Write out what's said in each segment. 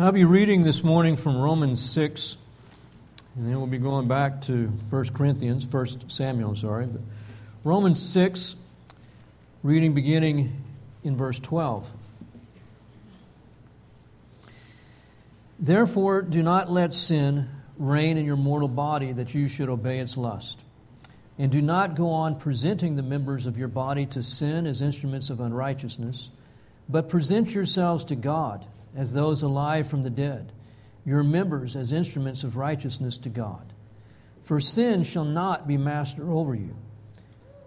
I'll be reading this morning from Romans 6, and then we'll be going back to 1 Samuel. But Romans 6, reading beginning in verse 12. Therefore, do not let sin reign in your mortal body that you should obey its lust. And do not go on presenting the members of your body to sin as instruments of unrighteousness, but present yourselves to God as those alive from the dead, your members as instruments of righteousness to God. For sin shall not be master over you,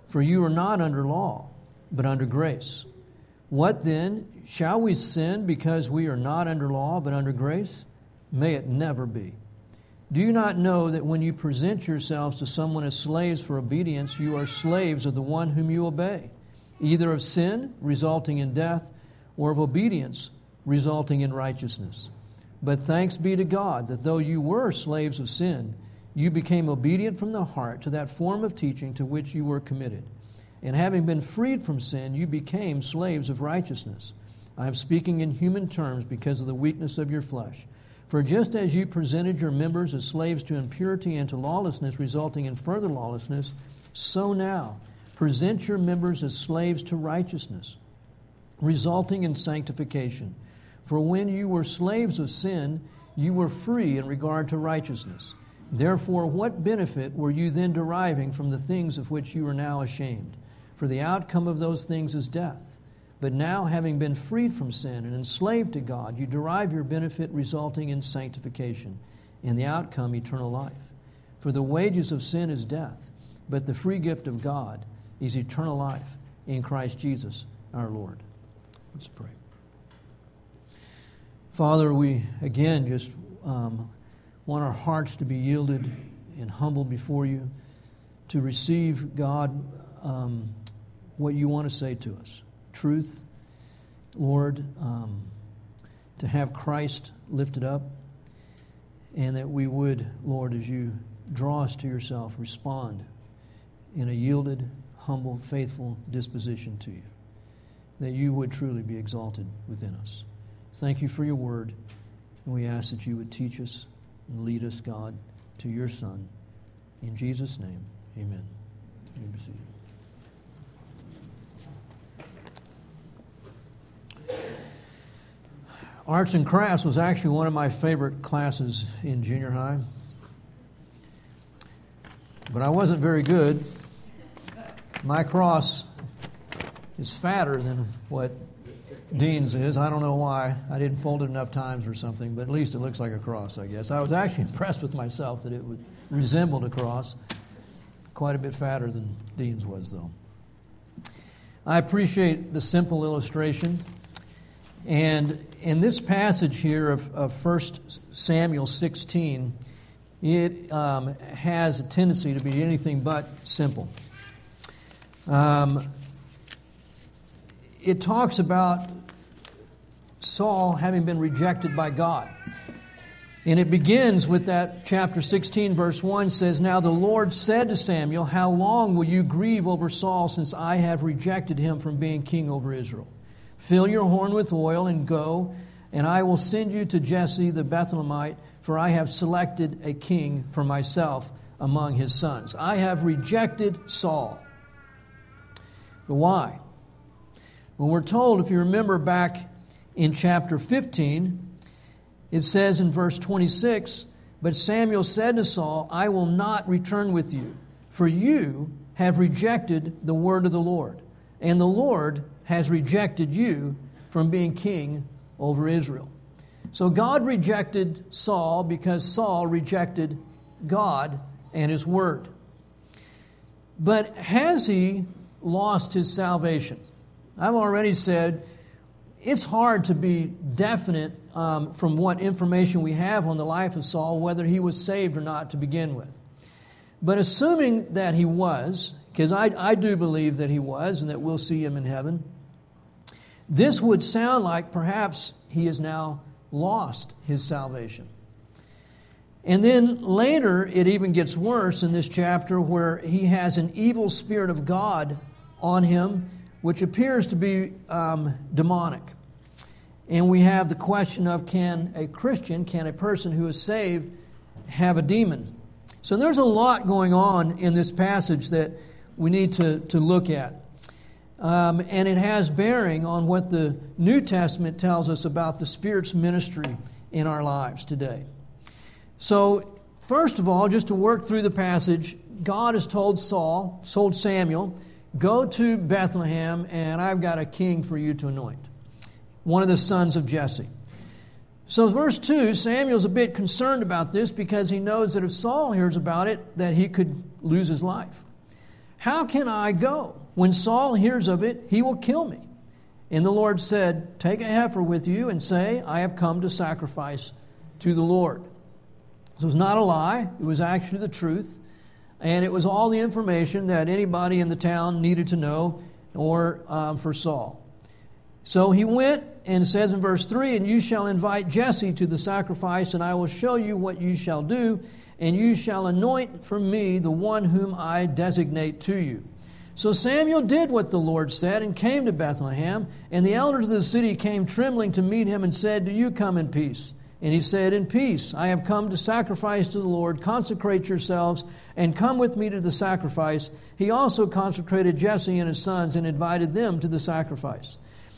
for you are not under law, but under grace. What then? Shall we sin because we are not under law, but under grace? May it never be. Do you not know that when you present yourselves to someone as slaves for obedience, you are slaves of the one whom you obey, either of sin, resulting in death, or of obedience, resulting in righteousness? But thanks be to God that though you were slaves of sin, you became obedient from the heart to that form of teaching to which you were committed. And having been freed from sin, you became slaves of righteousness. I am speaking in human terms because of the weakness of your flesh. For just as you presented your members as slaves to impurity and to lawlessness, resulting in further lawlessness, so now present your members as slaves to righteousness, resulting in sanctification. For when you were slaves of sin, you were free in regard to righteousness. Therefore, what benefit were you then deriving from the things of which you are now ashamed? For the outcome of those things is death. But now, having been freed from sin and enslaved to God, you derive your benefit resulting in sanctification, and the outcome eternal life. For the wages of sin is death, but the free gift of God is eternal life in Christ Jesus our Lord. Let's pray. Father, we again just want our hearts to be yielded and humbled before you, to receive, God, what you want to say to us. Truth, Lord, to have Christ lifted up, and that we would, Lord, as you draw us to yourself, respond in a yielded, humble, faithful disposition to you, that you would truly be exalted within us. Thank you for your word, and we ask that you would teach us and lead us, God, to your Son. In Jesus' name, amen. You may be seated. Arts and crafts was actually one of my favorite classes in junior high. But I wasn't very good. My cross is fatter than what Dean's is. I don't know why. I didn't fold it enough times or something, but at least it looks like a cross, I guess. I was actually impressed with myself that it resembled a cross. Quite a bit fatter than Dean's was, though. I appreciate the simple illustration. And in this passage here of 1 Samuel 16, it has a tendency to be anything but simple. It talks about Saul having been rejected by God. And it begins with that chapter 16, verse 1 says, Now the Lord said to Samuel, How long will you grieve over Saul since I have rejected him from being king over Israel? Fill your horn with oil and go, and I will send you to Jesse the Bethlehemite, for I have selected a king for myself among his sons. I have rejected Saul. But why? Well, we're told, if you remember back in chapter 15, it says in verse 26, But Samuel said to Saul, I will not return with you, for you have rejected the word of the Lord, and the Lord has rejected you from being king over Israel. So God rejected Saul because Saul rejected God and his word. But has he lost his salvation? I've already said it's hard to be definite from what information we have on the life of Saul, whether he was saved or not to begin with. But assuming that he was, because I do believe that he was and that we'll see him in heaven, this would sound like perhaps he has now lost his salvation. And then later it even gets worse in this chapter where he has an evil spirit of God on him, which appears to be demonic. And we have the question of can a person who is saved have a demon? So there's a lot going on in this passage that we need to look at. And it has bearing on what the New Testament tells us about the Spirit's ministry in our lives today. So, first of all, just to work through the passage, God has told Samuel, go to Bethlehem and I've got a king for you to anoint, one of the sons of Jesse. So verse 2, Samuel's a bit concerned about this because he knows that if Saul hears about it, that he could lose his life. How can I go? When Saul hears of it, he will kill me. And the Lord said, take a heifer with you and say, I have come to sacrifice to the Lord. So it's not a lie. It was actually the truth. And it was all the information that anybody in the town needed to know for Saul. So he went, and it says in verse 3, and you shall invite Jesse to the sacrifice, and I will show you what you shall do, and you shall anoint for me the one whom I designate to you. So Samuel did what the Lord said and came to Bethlehem, and the elders of the city came trembling to meet him and said, do you come in peace? And he said, in peace, I have come to sacrifice to the Lord. Consecrate yourselves and come with me to the sacrifice. He also consecrated Jesse and his sons and invited them to the sacrifice.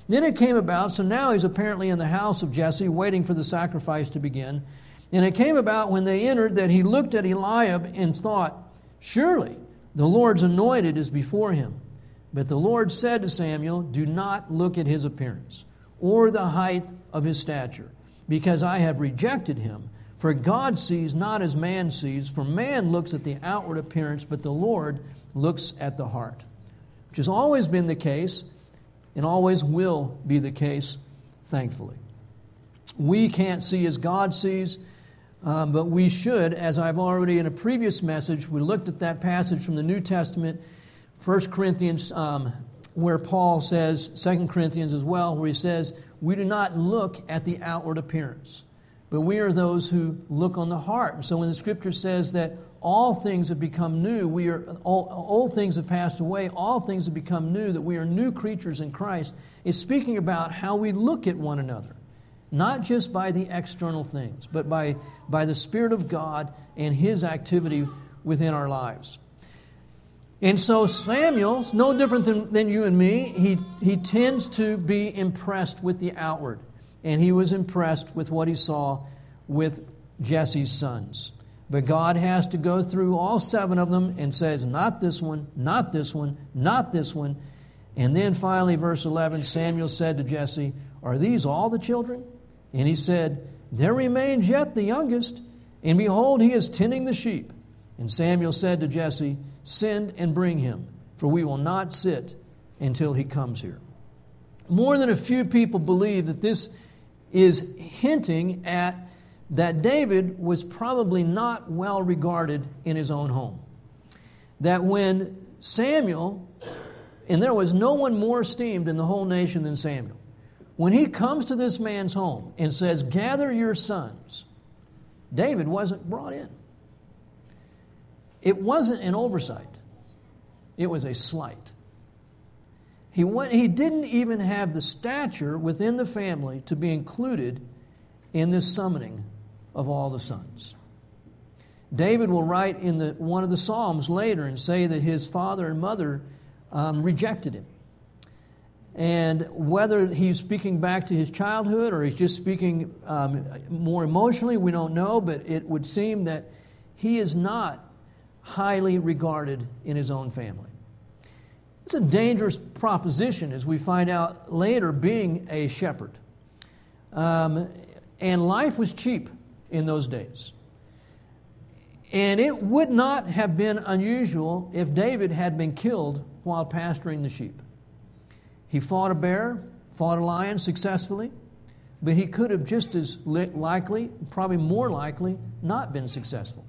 Then it came about, so now he's apparently in the house of Jesse waiting for the sacrifice to begin. And it came about when they entered that he looked at Eliab and thought, surely the Lord's anointed is before him. But the Lord said to Samuel, do not look at his appearance or the height of his stature, because I have rejected him. For God sees not as man sees, for man looks at the outward appearance, but the Lord looks at the heart, which has always been the case and always will be the case, thankfully. We can't see as God sees, but we should, as I've already in a previous message, we looked at that passage from the New Testament, 1 Corinthians, where Paul says, 2 Corinthians as well, where he says, we do not look at the outward appearance, but we are those who look on the heart. So when the Scripture says that all things have become new, old things have passed away, all things have become new, that we are new creatures in Christ, is speaking about how we look at one another, not just by the external things, but by the Spirit of God and His activity within our lives. And so Samuel, no different than you and me, he tends to be impressed with the outward. And he was impressed with what he saw with Jesse's sons. But God has to go through all 7 of them and says, not this one, not this one, not this one. And then finally, verse 11, Samuel said to Jesse, are these all the children? And he said, there remains yet the youngest, and behold, he is tending the sheep. And Samuel said to Jesse, send and bring him, for we will not sit until he comes here. More than a few people believe that this is hinting at that David was probably not well regarded in his own home. That when Samuel, and there was no one more esteemed in the whole nation than Samuel, when he comes to this man's home and says, gather your sons, David wasn't brought in. It wasn't an oversight. It was a slight. He didn't even have the stature within the family to be included in this summoning of all the sons. David will write in one of the Psalms later and say that his father and mother rejected him. And whether he's speaking back to his childhood or he's just speaking more emotionally, we don't know, but it would seem that he is not highly regarded in his own family. It's a dangerous proposition, as we find out later, being a shepherd. And life was cheap in those days. And it would not have been unusual if David had been killed while pasturing the sheep. He fought a bear, fought a lion successfully, but he could have just as likely, probably more likely, not been successful,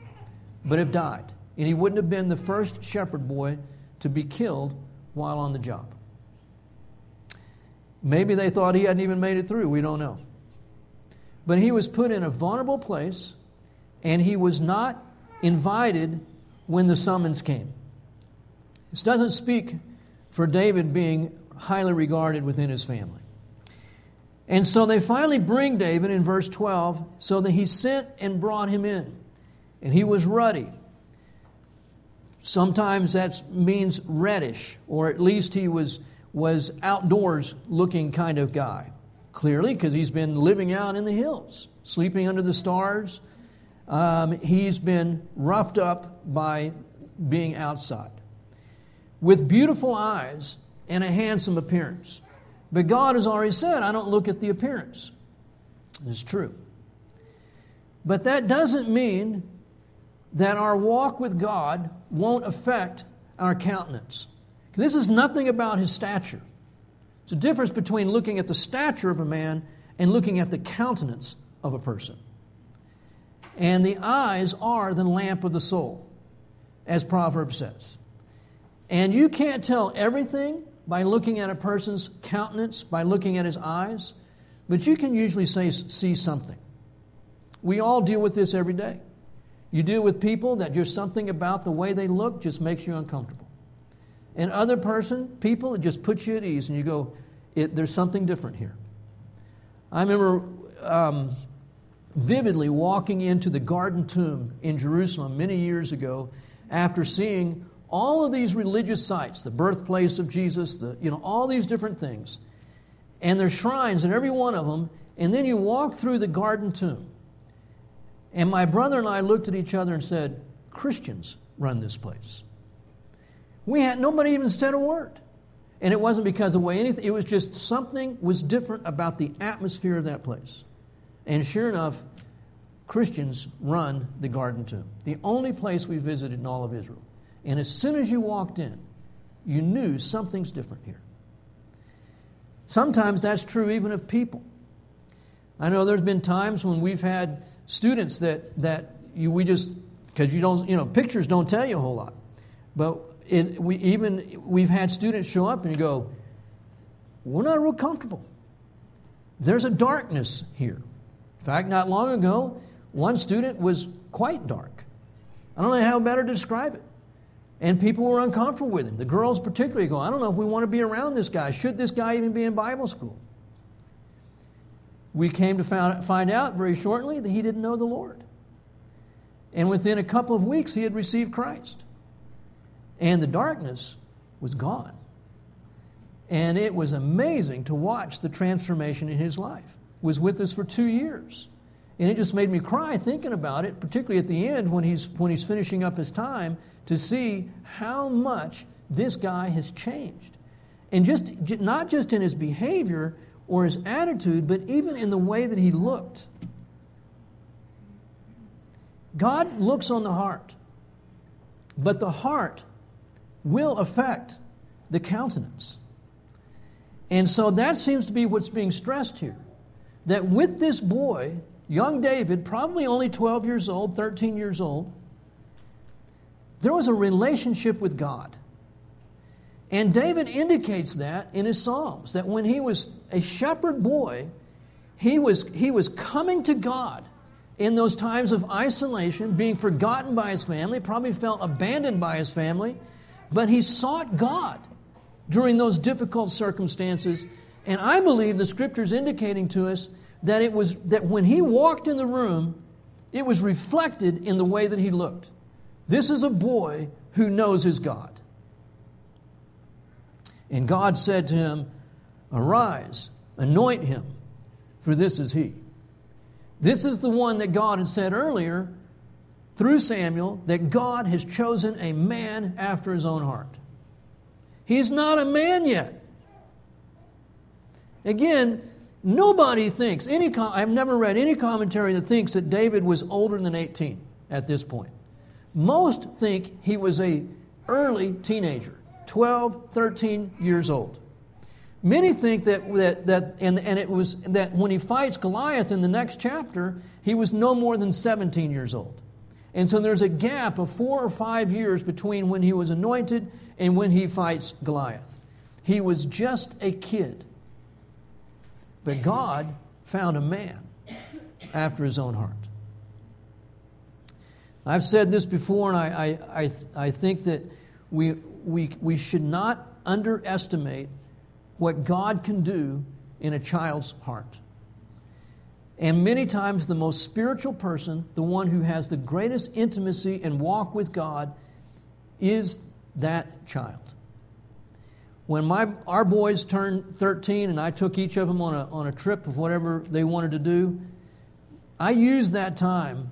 but have died. And he wouldn't have been the first shepherd boy to be killed while on the job. Maybe they thought he hadn't even made it through. We don't know. But he was put in a vulnerable place, and he was not invited when the summons came. This doesn't speak for David being highly regarded within his family. And so they finally bring David in verse 12, so that he sent and brought him in. And he was ruddy. Sometimes that means reddish, or at least he was outdoors-looking kind of guy. Clearly, because he's been living out in the hills, sleeping under the stars. He's been roughed up by being outside. With beautiful eyes and a handsome appearance. But God has already said, I don't look at the appearance. It's true. But that doesn't mean that our walk with God won't affect our countenance. This is nothing about his stature. It's a difference between looking at the stature of a man and looking at the countenance of a person. And the eyes are the lamp of the soul, as Proverbs says. And you can't tell everything by looking at a person's countenance, by looking at his eyes, but you can usually see something. We all deal with this every day. You deal with people that just something about the way they look just makes you uncomfortable. And other people, it just puts you at ease, and you go, there's something different here. I remember vividly walking into the Garden Tomb in Jerusalem many years ago after seeing all of these religious sites, the birthplace of Jesus, all these different things. And there's shrines in every one of them. And then you walk through the Garden Tomb. And my brother and I looked at each other and said, Christians run this place. Nobody even said a word. And it wasn't because of anything. It was just something was different about the atmosphere of that place. And sure enough, Christians run the Garden Tomb, the only place we visited in all of Israel. And as soon as you walked in, you knew something's different here. Sometimes that's true even of people. I know there's been times when we've had students pictures don't tell you a whole lot. But we've had students show up and you go, we're not real comfortable. There's a darkness here. In fact, not long ago, one student was quite dark. I don't know how better to describe it. And people were uncomfortable with him. The girls particularly go, I don't know if we want to be around this guy. Should this guy even be in Bible school? We came to find out very shortly that he didn't know the Lord. And within a couple of weeks, he had received Christ. And the darkness was gone. And it was amazing to watch the transformation in his life. He was with us for 2 years. And it just made me cry thinking about it, particularly at the end when he's finishing up his time, to see how much this guy has changed. And just not just in his behavior or his attitude, but even in the way that he looked. God looks on the heart, but the heart will affect the countenance. And so that seems to be what's being stressed here, that with this boy, young David, probably only 12 years old, 13 years old, there was a relationship with God. And David indicates that in his Psalms, that when he was a shepherd boy, he was coming to God in those times of isolation, being forgotten by his family, probably felt abandoned by his family, but he sought God during those difficult circumstances. And I believe the Scripture's indicating to us that when he walked in the room, it was reflected in the way that he looked. This is a boy who knows his God. And God said to him, arise, anoint him, for this is he. This is the one that God had said earlier, through Samuel, that God has chosen a man after his own heart. He's not a man yet. Again, nobody thinks, I've never read any commentary that thinks that David was older than 18 at this point. Most think he was an early teenager, 12, 13 years old. Many think that when he fights Goliath in the next chapter, he was no more than 17 years old. And so there's a gap of 4 or 5 years between when he was anointed and when he fights Goliath. He was just a kid. But God found a man after his own heart. I've said this before, and I think that we should not underestimate what God can do in a child's heart. And many times the most spiritual person, the one who has the greatest intimacy and walk with God, is that child. When our boys turned 13 and I took each of them on a trip of whatever they wanted to do, I used that time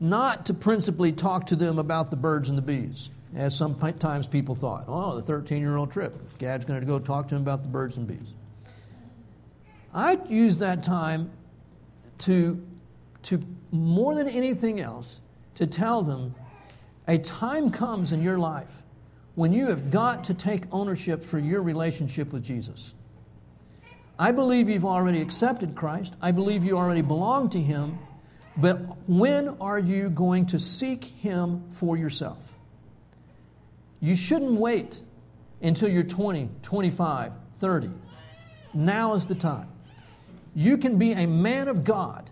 not to principally talk to them about the birds and the bees, as sometimes people thought. Oh, the 13-year-old trip. Dad's going to go talk to him about the birds and bees. I used that time to more than anything else, to tell them a time comes in your life when you have got to take ownership for your relationship with Jesus. I believe you've already accepted Christ. I believe you already belong to Him. But when are you going to seek Him for yourself? You shouldn't wait until you're 20, 25, 30. Now is the time. You can be a man of God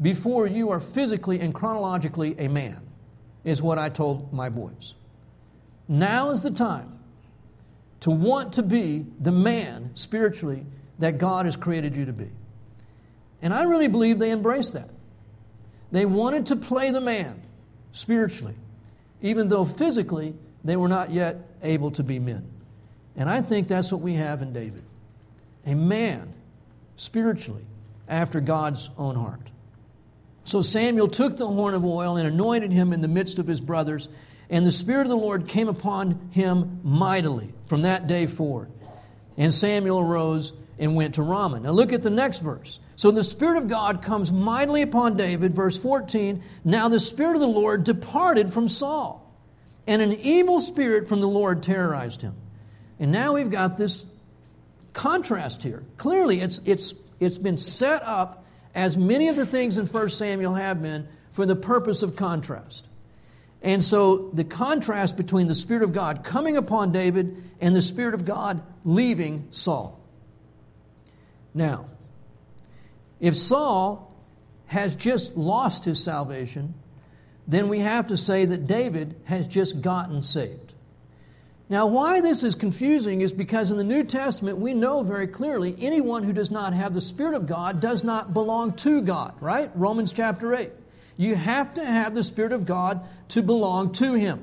before you are physically and chronologically a man, is what I told my boys. Now is the time to want to be the man spiritually that God has created you to be. And I really believe they embraced that. They wanted to play the man spiritually, even though physically they were not yet able to be men. And I think that's what we have in David, a man spiritually after God's own heart. So Samuel took the horn of oil and anointed him in the midst of his brothers, and the Spirit of the Lord came upon him mightily from that day forward. And Samuel arose and went to Ramah. Now look at the next verse. So the Spirit of God comes mightily upon David, verse 14. Now the Spirit of the Lord departed from Saul, and an evil spirit from the Lord terrorized him. And now we've got this contrast here. Clearly it's been set up, as many of the things in 1 Samuel have been, for the purpose of contrast. And so the contrast between the Spirit of God coming upon David and the Spirit of God leaving Saul. Now, if Saul has just lost his salvation, then we have to say that David has just gotten saved. Now, why this is confusing is because in the New Testament, we know very clearly anyone who does not have the Spirit of God does not belong to God, right? Romans chapter 8. You have to have the Spirit of God to belong to Him.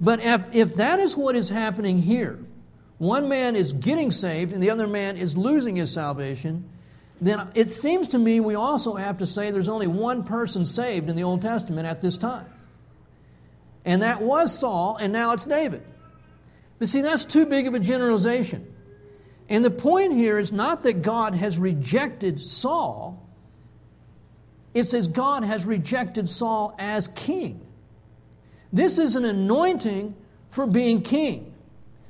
But if that is what is happening here, one man is getting saved and the other man is losing his salvation, then it seems to me we also have to say there's only one person saved in the Old Testament at this time. And that was Saul, and now it's David. But see, that's too big of a generalization. And the point here is not that God has rejected Saul. It says God has rejected Saul as king. This is an anointing for being king.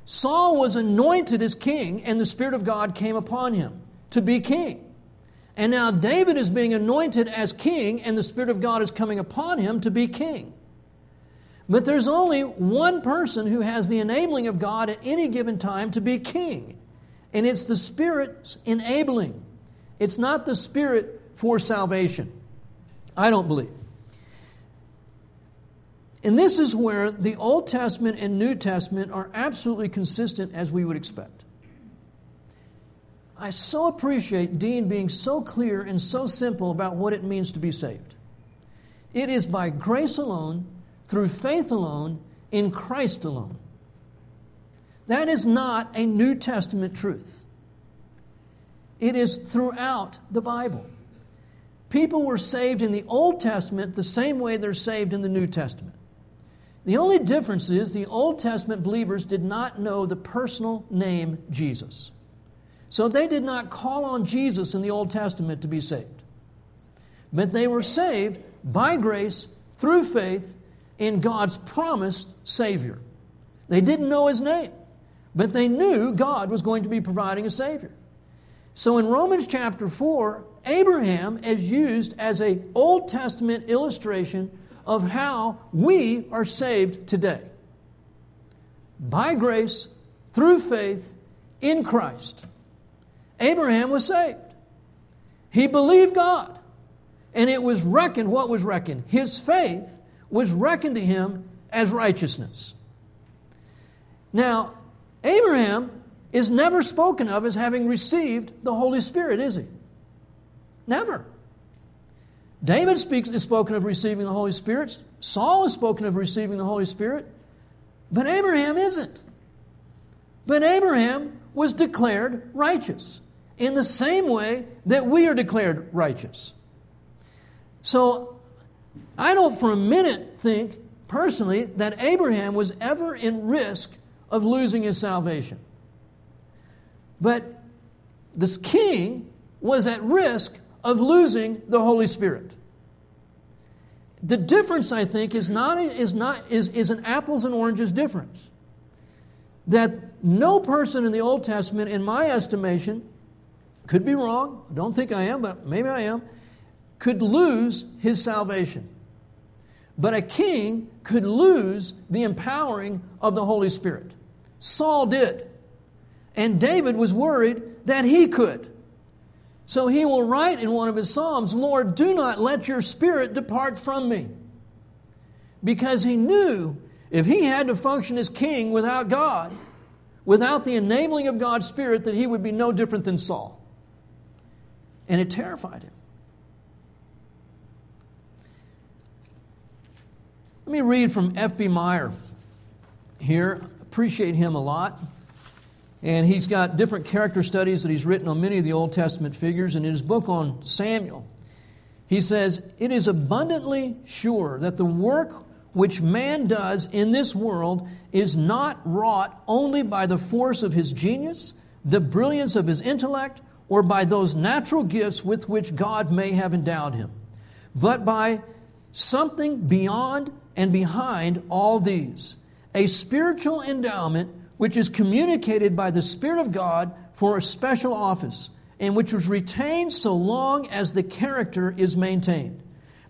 Saul was anointed as king, and the Spirit of God came upon him to be king. And now David is being anointed as king, and the Spirit of God is coming upon him to be king. But there's only one person who has the enabling of God at any given time to be king. And it's the Spirit's enabling. It's not the Spirit for salvation, I don't believe. And this is where the Old Testament and New Testament are absolutely consistent, as we would expect. I so appreciate Dean being so clear and so simple about what it means to be saved. It is by grace alone, through faith alone, in Christ alone. That is not a New Testament truth. It is throughout the Bible. People were saved in the Old Testament the same way they're saved in the New Testament. The only difference is the Old Testament believers did not know the personal name Jesus. So they did not call on Jesus in the Old Testament to be saved. But they were saved by grace, through faith, in God's promised Savior. They didn't know His name, but they knew God was going to be providing a Savior. So in Romans chapter 4, Abraham is used as an Old Testament illustration of how we are saved today. By grace, through faith, in Christ. Abraham was saved. He believed God, and it was reckoned. What was reckoned? His faith was reckoned to him as righteousness. Now, Abraham is never spoken of as having received the Holy Spirit, is he? Never. David is spoken of receiving the Holy Spirit. Saul is spoken of receiving the Holy Spirit. But Abraham isn't. But Abraham was declared righteous in the same way that we are declared righteous. So I don't for a minute think, personally, that Abraham was ever in risk of losing his salvation. But this king was at risk of losing the Holy Spirit. The difference, I think, is an apples and oranges difference. That no person in the Old Testament, in my estimation, could be wrong, I don't think I am, but maybe I am, could lose his salvation. But a king could lose the empowering of the Holy Spirit. Saul did. And David was worried that he could. So he will write in one of his Psalms, "Lord, do not let your Spirit depart from me." Because he knew if he had to function as king without God, without the enabling of God's Spirit, that he would be no different than Saul. And it terrified him. Let me read from F.B. Meyer here. Appreciate him a lot. And he's got different character studies that he's written on many of the Old Testament figures. And in his book on Samuel, he says, "It is abundantly sure that the work which man does in this world is not wrought only by the force of his genius, the brilliance of his intellect, or by those natural gifts with which God may have endowed him, but by something beyond and behind all these, a spiritual endowment which is communicated by the Spirit of God for a special office, and which was retained so long as the character is maintained.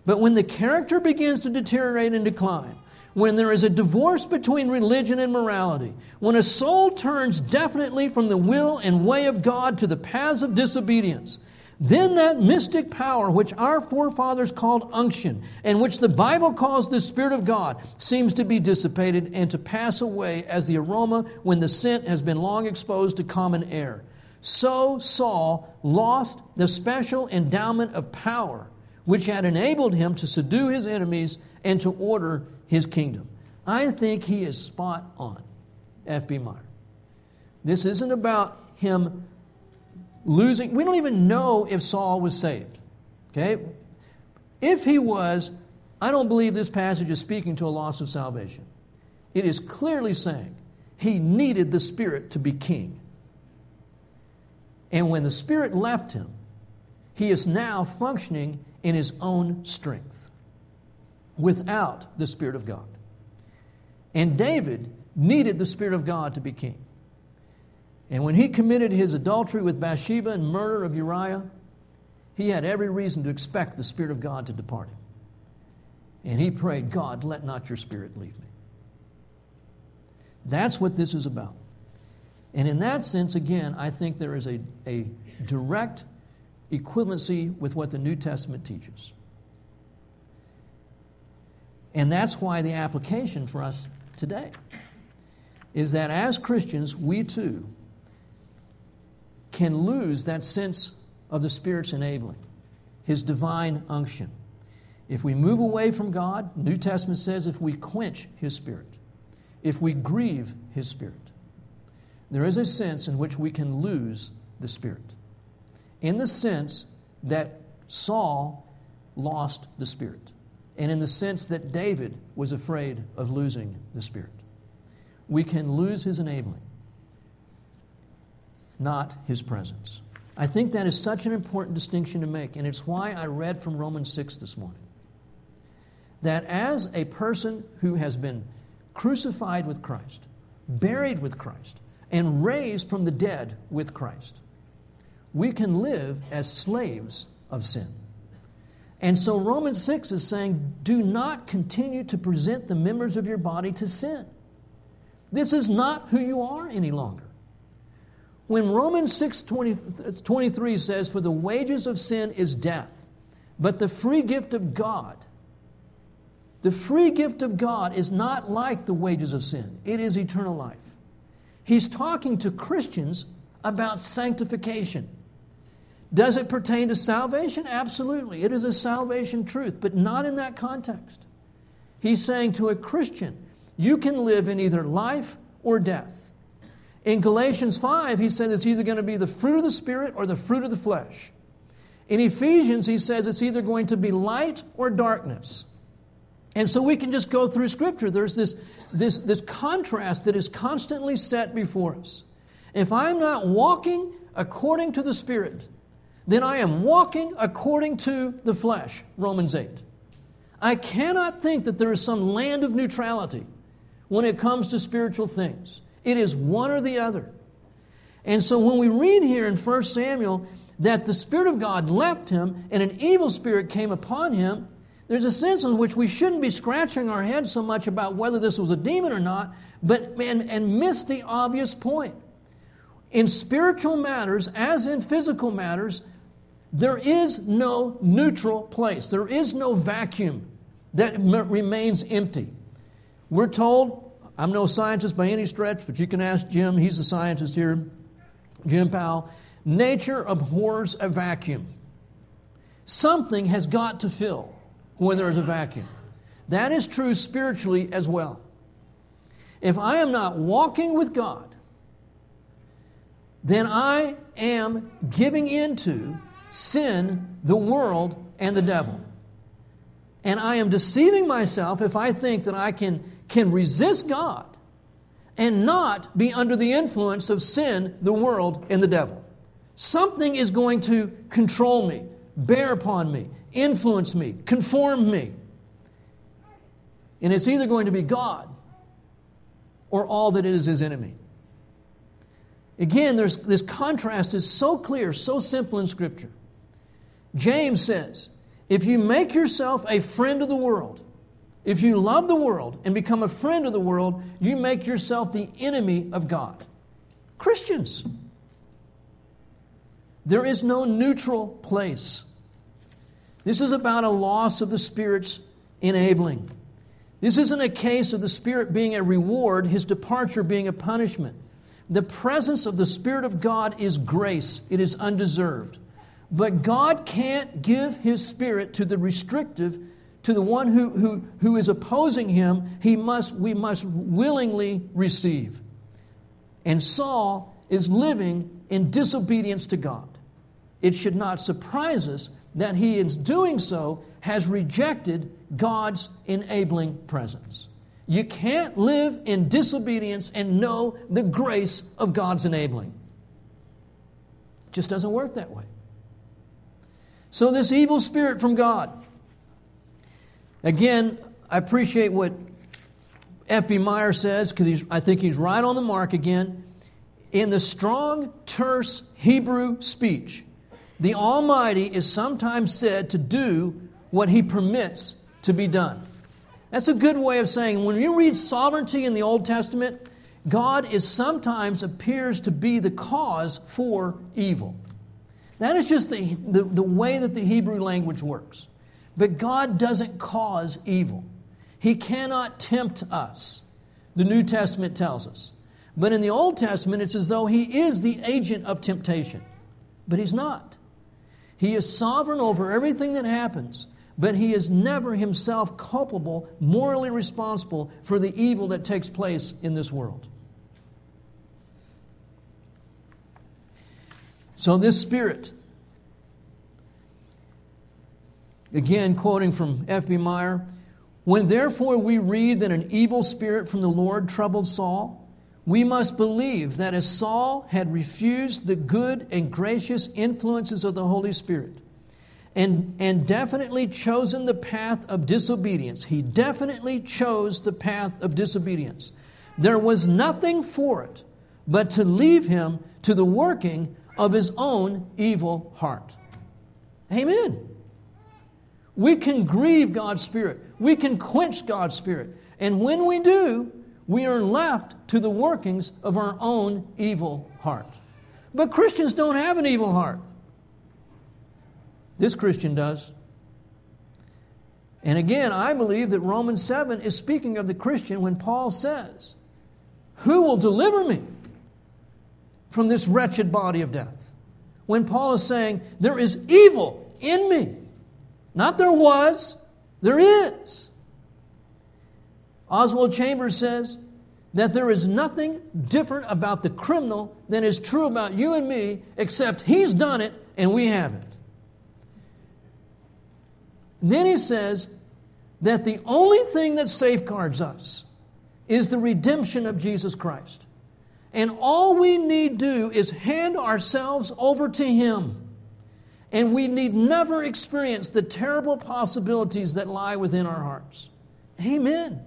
But when the character begins to deteriorate and decline, when there is a divorce between religion and morality, when a soul turns definitely from the will and way of God to the paths of disobedience, then that mystic power which our forefathers called unction and which the Bible calls the Spirit of God seems to be dissipated and to pass away as the aroma when the scent has been long exposed to common air. So Saul lost the special endowment of power which had enabled him to subdue his enemies and to order his kingdom." I think he is spot on, F.B. Meyer. This isn't about him losing. We don't even know if Saul was saved. Okay? If he was, I don't believe this passage is speaking to a loss of salvation. It is clearly saying he needed the Spirit to be king. And when the Spirit left him, he is now functioning in his own strength without the Spirit of God. And David needed the Spirit of God to be king. And when he committed his adultery with Bathsheba and murder of Uriah, he had every reason to expect the Spirit of God to depart him. And he prayed, "God, let not your Spirit leave me." That's what this is about. And in that sense, again, I think there is a direct equivalency with what the New Testament teaches. And that's why the application for us today is that as Christians, we too can lose that sense of the Spirit's enabling, His divine unction. If we move away from God, New Testament says, if we quench His Spirit, if we grieve His Spirit, there is a sense in which we can lose the Spirit, in the sense that Saul lost the Spirit, and in the sense that David was afraid of losing the Spirit. We can lose His enabling, not His presence. I think that is such an important distinction to make, and it's why I read from Romans 6 this morning. That as a person who has been crucified with Christ, buried with Christ, and raised from the dead with Christ, we can live as slaves of sin. And so Romans 6 is saying, do not continue to present the members of your body to sin. This is not who you are any longer. When Romans 6:23 says, "For the wages of sin is death, but the free gift of God is not like the wages of sin. It is eternal life." He's talking to Christians about sanctification. Does it pertain to salvation? Absolutely. It is a salvation truth, but not in that context. He's saying to a Christian, you can live in either life or death. In Galatians 5, he said it's either going to be the fruit of the Spirit or the fruit of the flesh. In Ephesians, he says it's either going to be light or darkness. And so we can just go through Scripture. There's this contrast that is constantly set before us. If I'm not walking according to the Spirit, then I am walking according to the flesh, Romans 8. I cannot think that there is some land of neutrality when it comes to spiritual things. It is one or the other. And so when we read here in 1 Samuel that the Spirit of God left him and an evil spirit came upon him, there's a sense in which we shouldn't be scratching our heads so much about whether this was a demon or not, but and miss the obvious point. In spiritual matters, as in physical matters, there is no neutral place. There is no vacuum that remains empty. We're told, I'm no scientist by any stretch, but you can ask Jim, he's a scientist here, Jim Powell, nature abhors a vacuum. Something has got to fill when there is a vacuum. That is true spiritually as well. If I am not walking with God, then I am giving in to sin, the world, and the devil. And I am deceiving myself if I think that I can resist God and not be under the influence of sin, the world, and the devil. Something is going to control me, bear upon me, influence me, conform me. And it's either going to be God or all that is his enemy. Again, there's this contrast is so clear, so simple in Scripture. James says, if you make yourself a friend of the world, if you love the world and become a friend of the world, you make yourself the enemy of God. Christians. There is no neutral place. This is about a loss of the Spirit's enabling. This isn't a case of the Spirit being a reward, His departure being a punishment. The presence of the Spirit of God is grace. It is undeserved. But God can't give His Spirit to the restrictive, to the one who is opposing Him. We must willingly receive. And Saul is living in disobedience to God. It should not surprise us that he, in doing so, has rejected God's enabling presence. You can't live in disobedience and know the grace of God's enabling. It just doesn't work that way. So this evil spirit from God. Again, I appreciate what F.B. Meyer says, because I think he's right on the mark again. In the strong, terse Hebrew speech, the Almighty is sometimes said to do what He permits to be done. That's a good way of saying when you read sovereignty in the Old Testament, God is sometimes appears to be the cause for evil. That is just the way that the Hebrew language works. But God doesn't cause evil. He cannot tempt us, the New Testament tells us. But in the Old Testament, it's as though He is the agent of temptation. But He's not. He is sovereign over everything that happens, but He is never Himself culpable, morally responsible for the evil that takes place in this world. So this spirit, again quoting from F.B. Meyer, when therefore we read that an evil spirit from the Lord troubled Saul, we must believe that as Saul had refused the good and gracious influences of the Holy Spirit and definitely chosen the path of disobedience, he definitely chose the path of disobedience. There was nothing for it but to leave him to the working of his own evil heart. Amen. We can grieve God's Spirit. We can quench God's Spirit. And when we do, we are left to the workings of our own evil heart. But Christians don't have an evil heart. This Christian does. And again, I believe that Romans 7 is speaking of the Christian when Paul says, "Who will deliver me from this wretched body of death. When Paul is saying, there is evil in me. Not there was, there is. Oswald Chambers says that there is nothing different about the criminal than is true about you and me, except he's done it and we haven't. And then he says that the only thing that safeguards us is the redemption of Jesus Christ. And all we need do is hand ourselves over to Him. And we need never experience the terrible possibilities that lie within our hearts. Amen.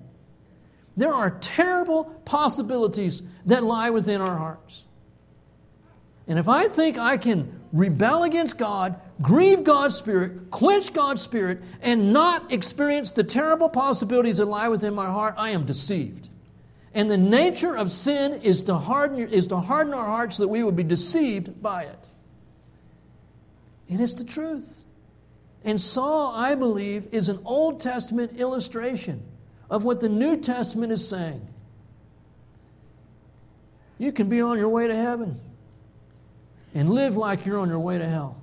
There are terrible possibilities that lie within our hearts. And if I think I can rebel against God, grieve God's Spirit, quench God's Spirit, and not experience the terrible possibilities that lie within my heart, I am deceived. And the nature of sin is to harden our hearts so that we would be deceived by it. And it's the truth. And Saul, I believe, is an Old Testament illustration of what the New Testament is saying. You can be on your way to heaven and live like you're on your way to hell.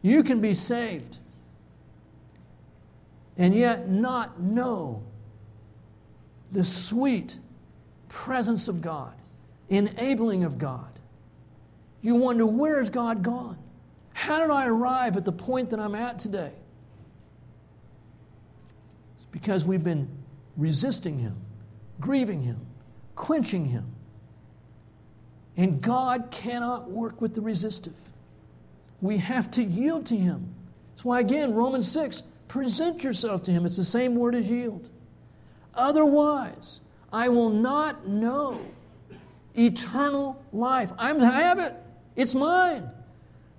You can be saved and yet not know the sweet presence of God, enabling of God. You wonder, where has God gone? How did I arrive at the point that I'm at today? It's because we've been resisting Him, grieving Him, quenching Him. And God cannot work with the resistive. We have to yield to Him. That's why, again, Romans 6, present yourself to Him. It's the same word as yield. Otherwise, I will not know eternal life. I have it. It's mine.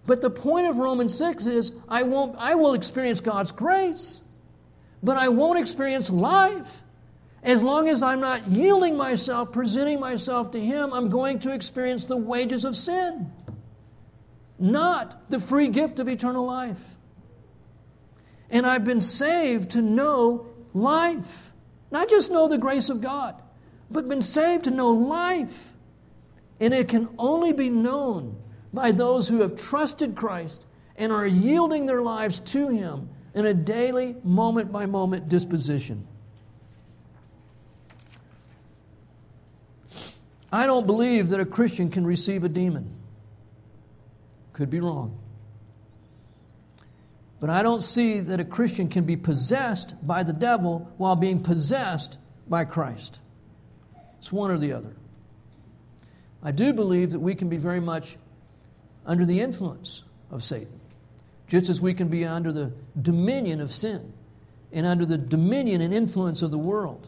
But the point of Romans 6 is I will experience God's grace, but I won't experience life. As long as I'm not yielding myself, presenting myself to Him, I'm going to experience the wages of sin, not the free gift of eternal life. And I've been saved to know life. Not just know the grace of God, but been saved to know life. And it can only be known by those who have trusted Christ and are yielding their lives to Him in a daily, moment-by-moment disposition. I don't believe that a Christian can receive a demon. Could be wrong. But I don't see that a Christian can be possessed by the devil while being possessed by Christ. It's one or the other. I do believe that we can be very much under the influence of Satan, just as we can be under the dominion of sin and under the dominion and influence of the world.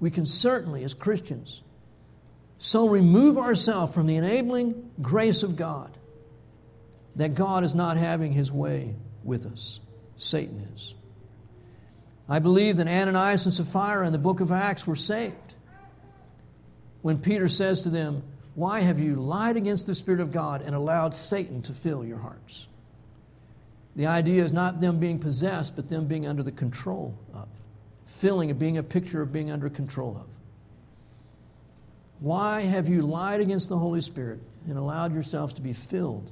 We can certainly, as Christians, so remove ourselves from the enabling grace of God that God is not having His way with us. Satan is. I believe that Ananias and Sapphira in the book of Acts were saved when Peter says to them, "Why have you lied against the Spirit of God and allowed Satan to fill your hearts?" The idea is not them being possessed, but them being under the control of. Filling and being a picture of being under control of. Why have you lied against the Holy Spirit and allowed yourselves to be filled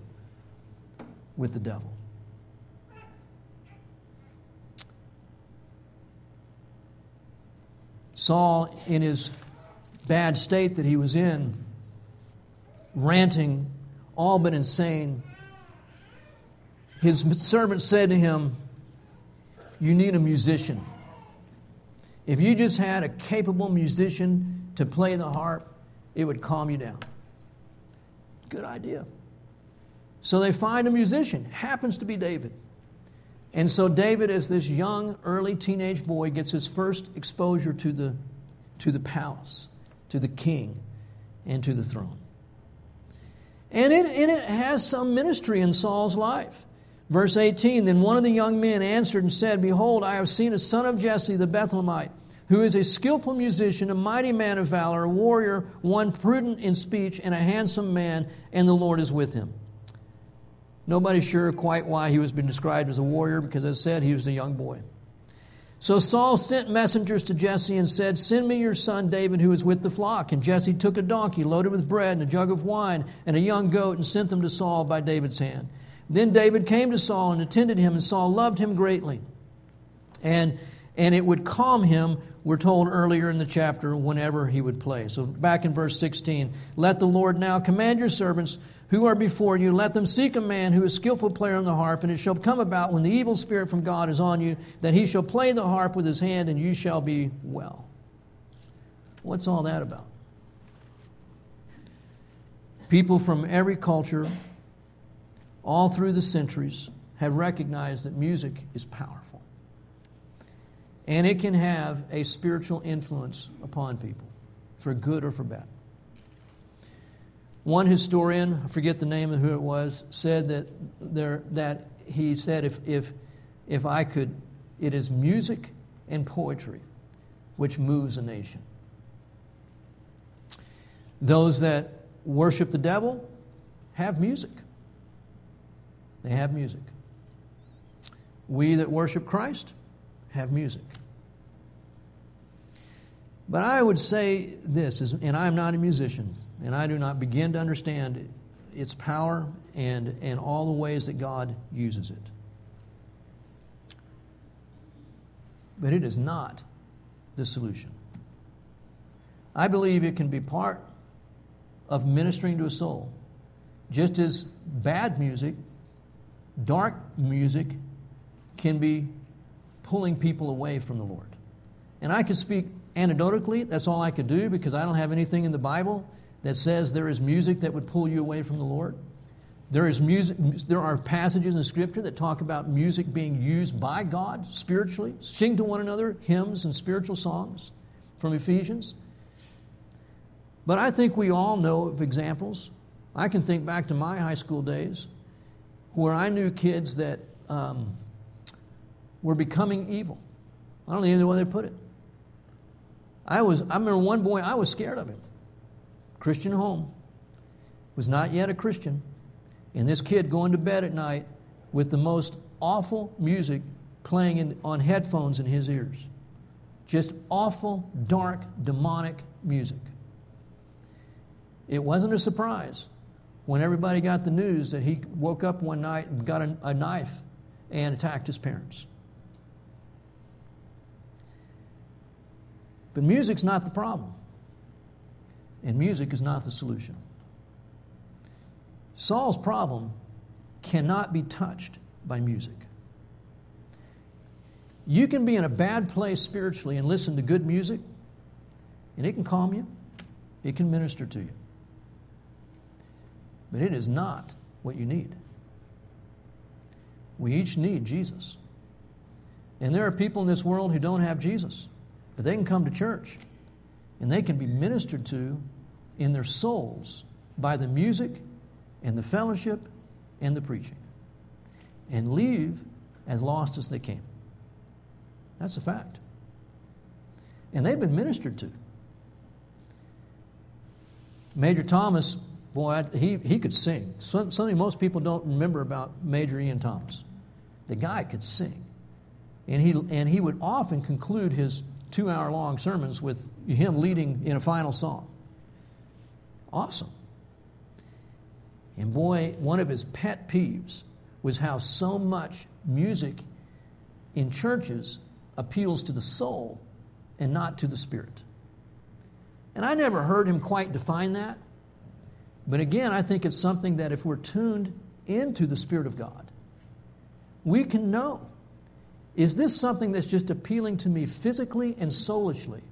with the devil? Saul, in his bad state that he was in, ranting, all but insane, his servant said to him, "You need a musician. If you just had a capable musician to play the harp, it would calm you down." Good idea. So they find a musician. Happens to be David. And so David, as this young, early teenage boy, gets his first exposure to the palace, to the king, and to the throne. And it has some ministry in Saul's life. Verse 18, "Then one of the young men answered and said, 'Behold, I have seen a son of Jesse the Bethlehemite, who is a skillful musician, a mighty man of valor, a warrior, one prudent in speech, and a handsome man, and the Lord is with him.'" Nobody's sure quite why he was being described as a warrior because, as I said, he was a young boy. So Saul sent messengers to Jesse and said, "Send me your son David, who is with the flock." And Jesse took a donkey loaded with bread and a jug of wine and a young goat and sent them to Saul by David's hand. Then David came to Saul and attended him, and Saul loved him greatly. And it would calm him, we're told earlier in the chapter, whenever he would play. So back in verse 16, "Let the Lord now command your servants who are before you. Let them seek a man who is skillful player on the harp, and it shall come about when the evil spirit from God is on you, that he shall play the harp with his hand, and you shall be well." What's all that about? People from every culture, all through the centuries, have recognized that music is powerful. And it can have a spiritual influence upon people, for good or for bad. One historian, I forget the name of who it was, said that he said, if I could, it is music and poetry which moves a nation. Those that worship the devil have music. They have music. We that worship Christ have music. But I would say this, and I'm not a musician, and I do not begin to understand its power and all the ways that God uses it. But it is not the solution. I believe it can be part of ministering to a soul, just as bad music, dark music, can be pulling people away from the Lord. And I could speak anecdotally, that's all I could do, because I don't have anything in the Bible that says there is music that would pull you away from the Lord. There is music. There are passages in Scripture that talk about music being used by God spiritually, sing to one another hymns and spiritual songs from Ephesians. But I think we all know of examples. I can think back to my high school days where I knew kids that were becoming evil. I don't know any other way they put it. I remember one boy, I was scared of him. Christian home. Was not yet a Christian. And this kid going to bed at night with the most awful music playing on headphones in his ears. Just awful, dark, demonic music. It wasn't a surprise when everybody got the news that he woke up one night and got a knife and attacked his parents. But music's not the problem. And music is not the solution. Saul's problem cannot be touched by music. You can be in a bad place spiritually and listen to good music, and it can calm you. It can minister to you. But it is not what you need. We each need Jesus. And there are people in this world who don't have Jesus. But they can come to church, and they can be ministered to in their souls by the music and the fellowship and the preaching, and leave as lost as they came. That's a fact. And they've been ministered to. Major Thomas, boy, he could sing. Something most people don't remember about Major Ian Thomas. The guy could sing. And he would often conclude his two-hour-long sermons with him leading in a final song. Awesome. And boy, one of his pet peeves was how so much music in churches appeals to the soul and not to the spirit. And I never heard him quite define that. But again, I think it's something that if we're tuned into the Spirit of God, we can know. Is this something that's just appealing to me physically and soulishly,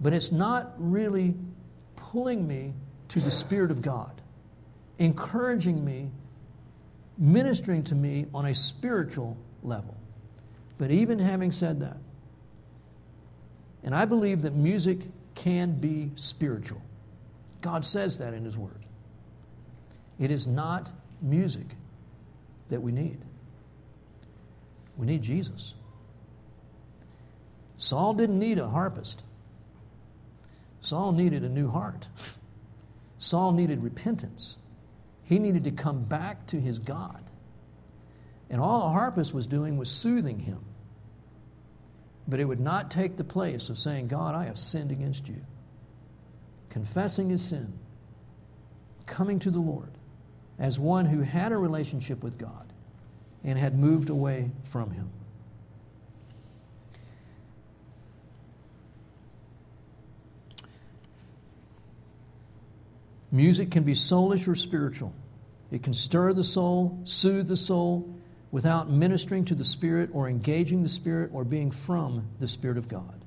but it's not really pulling me to the Spirit of God, encouraging me, ministering to me on a spiritual level? But even having said that, and I believe that music can be spiritual. God says that in His Word. It is not music that we need. We need Jesus. Saul didn't need a harpist. Saul needed a new heart. Saul needed repentance. He needed to come back to his God. And all a harpist was doing was soothing him. But it would not take the place of saying, God, I have sinned against you. Confessing his sin. Coming to the Lord as one who had a relationship with God and had moved away from him. Music can be soulish or spiritual. It can stir the soul, soothe the soul, without ministering to the Spirit or engaging the Spirit or being from the Spirit of God.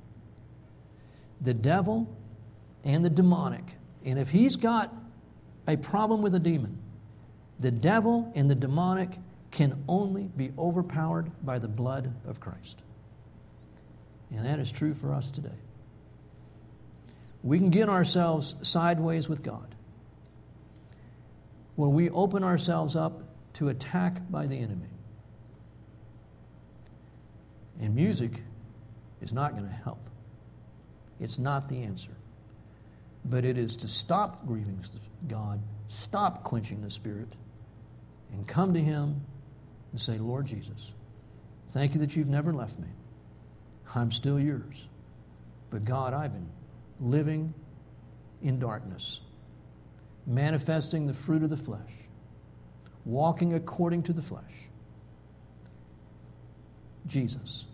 The devil and the demonic, and if he's got a problem with a demon, the devil and the demonic can only be overpowered by the blood of Christ. And that is true for us today. We can get ourselves sideways with God when we open ourselves up to attack by the enemy. And music is not going to help. It's not the answer. But it is to stop grieving God, stop quenching the Spirit, and come to him and say, Lord Jesus, thank you that you've never left me. I'm still yours. But God, I've been living in darkness, manifesting the fruit of the flesh, walking according to the flesh. Jesus,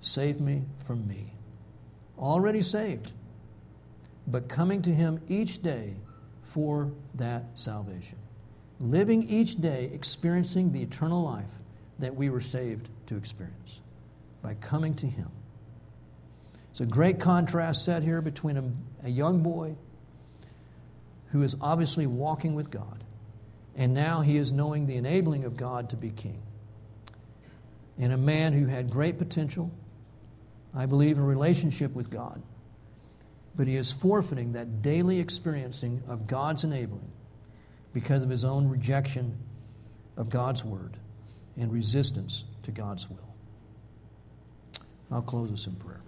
save me from me. Already saved, but coming to him each day for that salvation. Living each day, experiencing the eternal life that we were saved to experience by coming to him. It's a great contrast set here between a young boy who is obviously walking with God, and now he is knowing the enabling of God to be king. And a man who had great potential, I believe, in relationship with God, but he is forfeiting that daily experiencing of God's enabling because of his own rejection of God's word and resistance to God's will. I'll close this in prayer.